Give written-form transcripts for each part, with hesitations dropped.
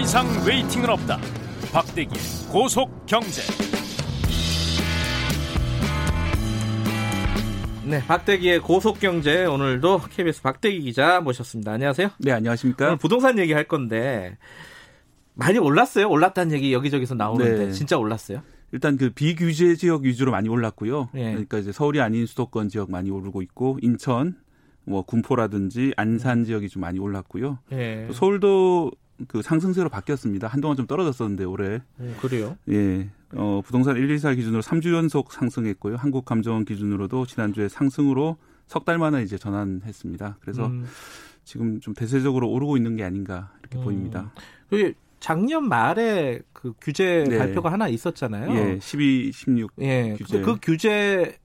이상 웨이팅은 없다. 박대기의 고속경제. 네, 박대기의 고속경제, 오늘도 KBS 박대기 기자 모셨습니다. 안녕하세요. 네, 안녕하십니까. 오늘 부동산 얘기할 건데 많이 올랐어요? 올랐다는 얘기 여기저기서 나오는데 네. 진짜 올랐어요? 일단 그 비규제 지역 위주로 많이 올랐고요. 네. 그러니까 이제 서울이 아닌 수도권 지역 많이 오르고 있고, 인천, 뭐 군포라든지 안산 지역이 좀 많이 올랐고요. 네. 또 서울도 그 상승세로 바뀌었습니다. 한동안 좀 떨어졌었는데 올해. 그래요? 예. 부동산 114 기준으로 3주 연속 상승했고요. 한국감정원 기준으로도 지난주에 상승으로 석 달 만에 이제 전환했습니다. 그래서 지금 좀 대세적으로 오르고 있는 게 아닌가 이렇게 보입니다. 그게 작년 말에 그 규제 네. 발표가 하나 있었잖아요. 예. 12, 16 예. 규제. 그 규제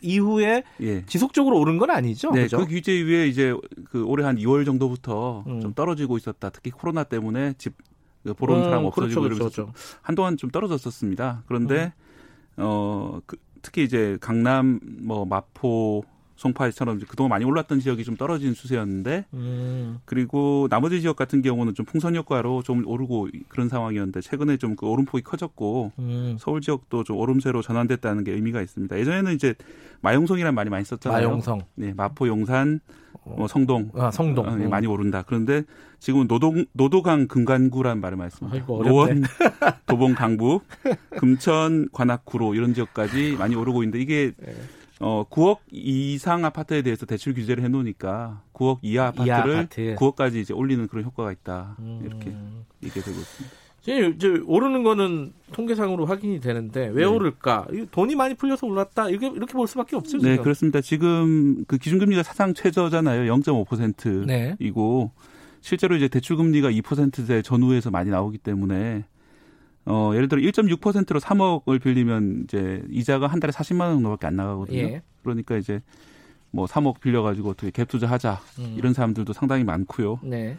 이후에 예. 지속적으로 오른 건 아니죠? 네, 그죠? 그 규제 이후에 이제 그 올해 한 2월 정도부터 좀 떨어지고 있었다. 특히 코로나 때문에 집 보러 온 사람 없어지고 그렇죠, 이러면서 그렇죠. 한동안 좀 떨어졌었습니다. 그런데 특히 이제 강남, 뭐 마포, 송파처럼 그동안 많이 올랐던 지역이 좀 떨어진 추세였는데 그리고 나머지 지역 같은 경우는 좀 풍선 효과로 좀 오르고 그런 상황이었는데 최근에 좀 그 오름폭이 커졌고 서울 지역도 좀 오름세로 전환됐다는 게 의미가 있습니다. 예전에는 이제 마용성이라는 말이 많이 썼잖아요. 마용성. 네, 마포, 용산, 성동. 아, 성동. 네, 많이 오른다. 그런데 지금은 노도강 금관구라는 말을 많이 씁니다. 노원, 도봉, 강북, 금천, 관악구로 이런 지역까지 많이 오르고 있는데 이게 네. 9억 이상 아파트에 대해서 대출 규제를 해놓으니까 9억 이하 아파트를 이하 아파트. 9억까지 이제 올리는 그런 효과가 있다. 이렇게 얘기되고 있습니다. 이제 오르는 거는 통계상으로 확인이 되는데 왜 네. 오를까? 돈이 많이 풀려서 올랐다. 이렇게 볼 수밖에 없죠. 네, 그렇습니다. 지금 그 기준금리가 사상 최저잖아요. 0.5%이고 네. 실제로 이제 대출금리가 2%대 전후에서 많이 나오기 때문에. 예를 들어 1.6%로 3억을 빌리면 이제 이자가 한 달에 40만 원 정도밖에 안 나가거든요. 예. 그러니까 이제 뭐 3억 빌려가지고 어떻게 갭 투자하자 이런 사람들도 상당히 많고요. 네.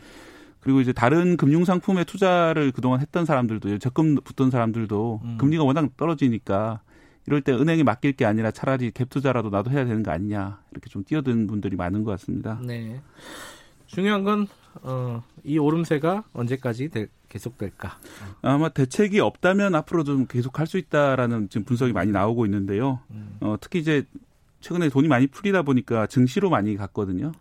그리고 이제 다른 금융상품에 투자를 그동안 했던 사람들도 적금 붙던 사람들도 금리가 워낙 떨어지니까 이럴 때 은행에 맡길 게 아니라 차라리 갭 투자라도 나도 해야 되는 거 아니냐 이렇게 좀 뛰어든 분들이 많은 것 같습니다. 네. 중요한 건 이 오름세가 언제까지 계속될까? 아마 대책이 없다면 앞으로 좀 계속할 수 있다라는 지금 분석이 많이 나오고 있는데요. 특히 이제 최근에 돈이 많이 풀리다 보니까 증시로 많이 갔거든요.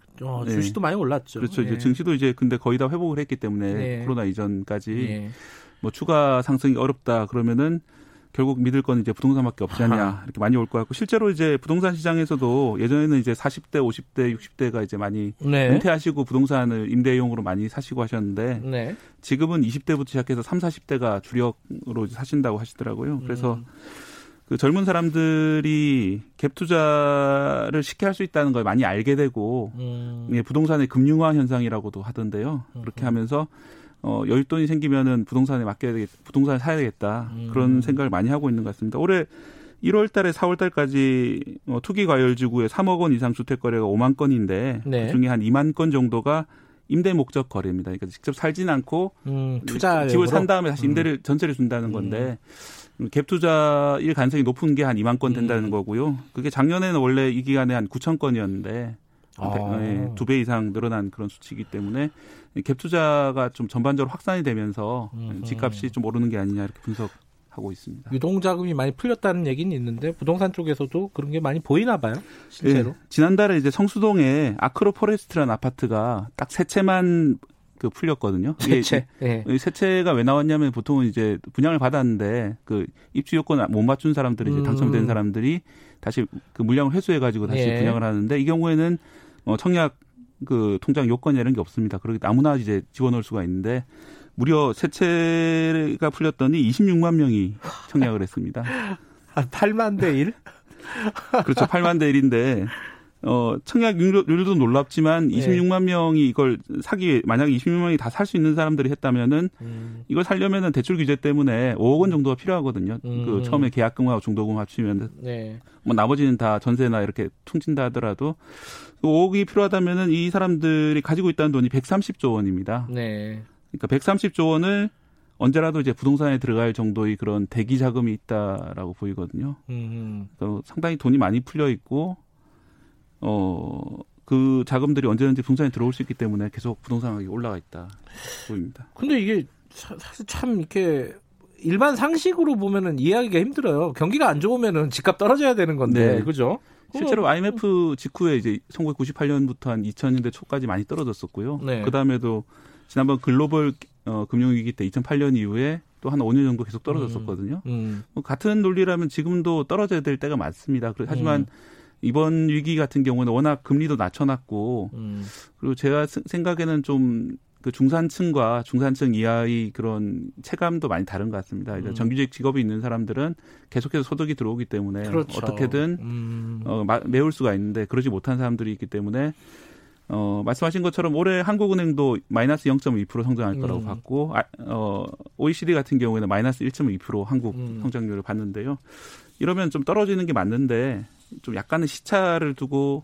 주시도 네. 많이 올랐죠. 그렇죠. 네. 이제 증시도 이제 근데 거의 다 회복을 했기 때문에 네. 코로나 이전까지 네. 뭐 추가 상승이 어렵다 그러면은 결국 믿을 건 이제 부동산밖에 없지 않냐 이렇게 많이 올 것 같고 실제로 이제 부동산 시장에서도 예전에는 이제 40대, 50대, 60대가 이제 많이 네. 은퇴하시고 부동산을 임대용으로 많이 사시고 하셨는데 네. 지금은 20대부터 시작해서 30, 40대가 주력으로 사신다고 하시더라고요. 그래서 그 젊은 사람들이 갭 투자를 쉽게 할 수 있다는 걸 많이 알게 되고 예, 부동산의 금융화 현상이라고도 하던데요. 그렇게 하면서 여윳돈이 생기면은 부동산에 맡겨야 되겠다, 부동산을 사야 되겠다 그런 생각을 많이 하고 있는 것 같습니다. 올해 1월달에 4월달까지 투기과열지구에 3억 원 이상 주택 거래가 5만 건인데 네. 그중에 한 2만 건 정도가 임대 목적 거래입니다. 그러니까 직접 살진 않고 투자용으로? 집을 산 다음에 다시 임대를 전세를 준다는 건데 갭 투자일 가능성이 높은 게 한 2만 건 된다는 거고요. 그게 작년에는 원래 이 기간에 한 9천 건이었는데. 네, 2배 이상 늘어난 그런 수치이기 때문에 갭 투자가 좀 전반적으로 확산이 되면서 집값이 좀 오르는 게 아니냐 이렇게 분석하고 있습니다. 유동자금이 많이 풀렸다는 얘기는 있는데 부동산 쪽에서도 그런 게 많이 보이나 봐요. 실제로. 네, 지난달에 이제 성수동에 아크로포레스트라는 아파트가 딱 세 채만 그 풀렸거든요. 세 채. 네. 세 채가 왜 나왔냐면 보통은 이제 분양을 받았는데 그 입주 요건 못 맞춘 사람들이 이제 당첨된 사람들이 다시 그 물량을 회수해가지고 다시 예. 분양을 하는데 이 경우에는 청약 그 통장 요건이 이런 게 없습니다. 그러기 아무나 이제 집어넣을 수가 있는데 무려 세 채가 풀렸더니 26만 명이 청약을 했습니다. 아, 8만 대 1? 그렇죠. 8만 대 1인데 청약률도 놀랍지만 26만 명이 이걸 사기 만약에 26만 명이 다 살 수 있는 사람들이 했다면은 이걸 살려면은 대출 규제 때문에 5억 원 정도가 필요하거든요. 그 처음에 계약금과 중도금 합치면 네. 뭐 나머지는 다 전세나 이렇게 퉁친다 하더라도 5억이 필요하다면은 이 사람들이 가지고 있다는 돈이 130조 원입니다. 네. 그러니까 130조 원을 언제라도 이제 부동산에 들어갈 정도의 그런 대기 자금이 있다라고 보이거든요. 그러니까 상당히 돈이 많이 풀려 있고. 그 자금들이 언제든지 부동산에 들어올 수 있기 때문에 계속 부동산 가격이 올라가 있다 보입니다. 근데 이게 사실 참 이렇게 일반 상식으로 보면은 이해하기가 힘들어요. 경기가 안 좋으면은 집값 떨어져야 되는 건데, 네. 그죠? 실제로 IMF 직후에 이제 1998년부터 한 2000년대 초까지 많이 떨어졌었고요. 네. 그 다음에도 지난번 글로벌 금융위기 때 2008년 이후에 또 한 5년 정도 계속 떨어졌었거든요. 같은 논리라면 지금도 떨어져야 될 때가 많습니다. 하지만 이번 위기 같은 경우는 워낙 금리도 낮춰놨고, 그리고 제가 생각에는 좀 그 중산층과 중산층 이하의 그런 체감도 많이 다른 것 같습니다. 정규직 직업이 있는 사람들은 계속해서 소득이 들어오기 때문에 그렇죠. 어떻게든 메울 수가 있는데 그러지 못한 사람들이 있기 때문에 말씀하신 것처럼 올해 한국은행도 마이너스 0.2% 성장할 거라고 봤고 OECD 같은 경우에는 마이너스 1.2% 한국 성장률을 봤는데요. 이러면 좀 떨어지는 게 맞는데 좀 약간의 시차를 두고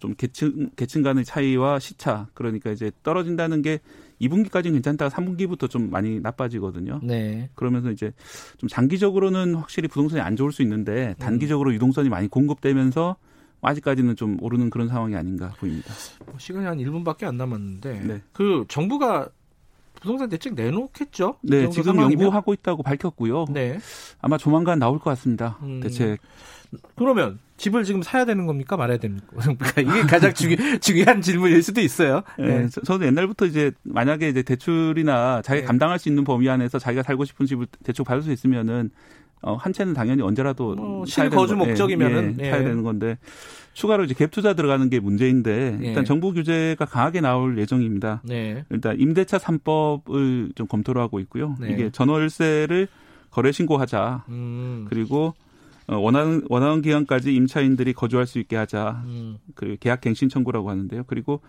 좀 계층 간의 차이와 시차 그러니까 이제 떨어진다는 게 2분기까지는 괜찮다가 3분기부터 좀 많이 나빠지거든요. 네. 그러면서 이제 좀 장기적으로는 확실히 부동산이 안 좋을 수 있는데 단기적으로 유동성이 많이 공급되면서 아직까지는 좀 오르는 그런 상황이 아닌가 보입니다. 뭐 시간이 한 1분밖에 안 남았는데 네. 그 정부가 부동산 대책 내놓겠죠? 네, 지금 상황이면? 연구하고 있다고 밝혔고요. 네. 아마 조만간 나올 것 같습니다. 대책. 그러면 집을 지금 사야 되는 겁니까? 말아야 됩니까? 이게 가장 중요한 질문일 수도 있어요. 네. 네. 저도 옛날부터 이제 만약에 이제 대출이나 자기가 네. 감당할 수 있는 범위 안에서 자기가 살고 싶은 집을 대출 받을 수 있으면은 한 채는 당연히 언제라도 실거주 목적이면은 사야 되는 건데 추가로 이제 갭 투자 들어가는 게 문제인데 일단 정부 규제가 강하게 나올 예정입니다. 네. 일단 임대차 3법을 좀 검토를 하고 있고요. 네. 이게 전월세를 거래 신고하자. 그리고 원하는 기간까지 임차인들이 거주할 수 있게 하자. 그리고 계약 갱신 청구라고 하는데요. 그리고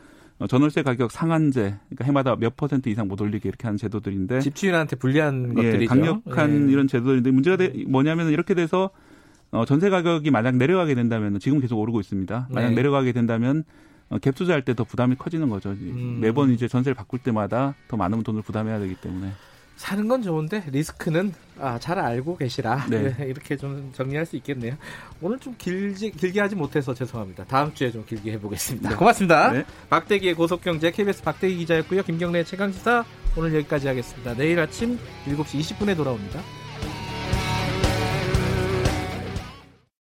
전월세 가격 상한제, 그러니까 해마다 몇 %퍼센트 이상 못 올리게 이렇게 하는 제도들인데 집주인한테 불리한 것들이죠. 강력한 이런 제도들인데 문제가 뭐냐면 이렇게 돼서 전세 가격이 만약 내려가게 된다면 지금 계속 오르고 있습니다. 만약 내려가게 된다면 갭 투자할 때 더 부담이 커지는 거죠. 매번 이제 전세를 바꿀 때마다 더 많은 돈을 부담해야 되기 때문에. 사는 건 좋은데 리스크는 잘 알고 계시라. 네. 이렇게 좀 정리할 수 있겠네요. 오늘 좀 길게 하지 못해서 죄송합니다. 다음 주에 좀 길게 해보겠습니다. 네. 고맙습니다. 네. 박대기의 고속경제 KBS 박대기 기자였고요. 김경래의 최강지사 오늘 여기까지 하겠습니다. 내일 아침 7시 20분에 돌아옵니다.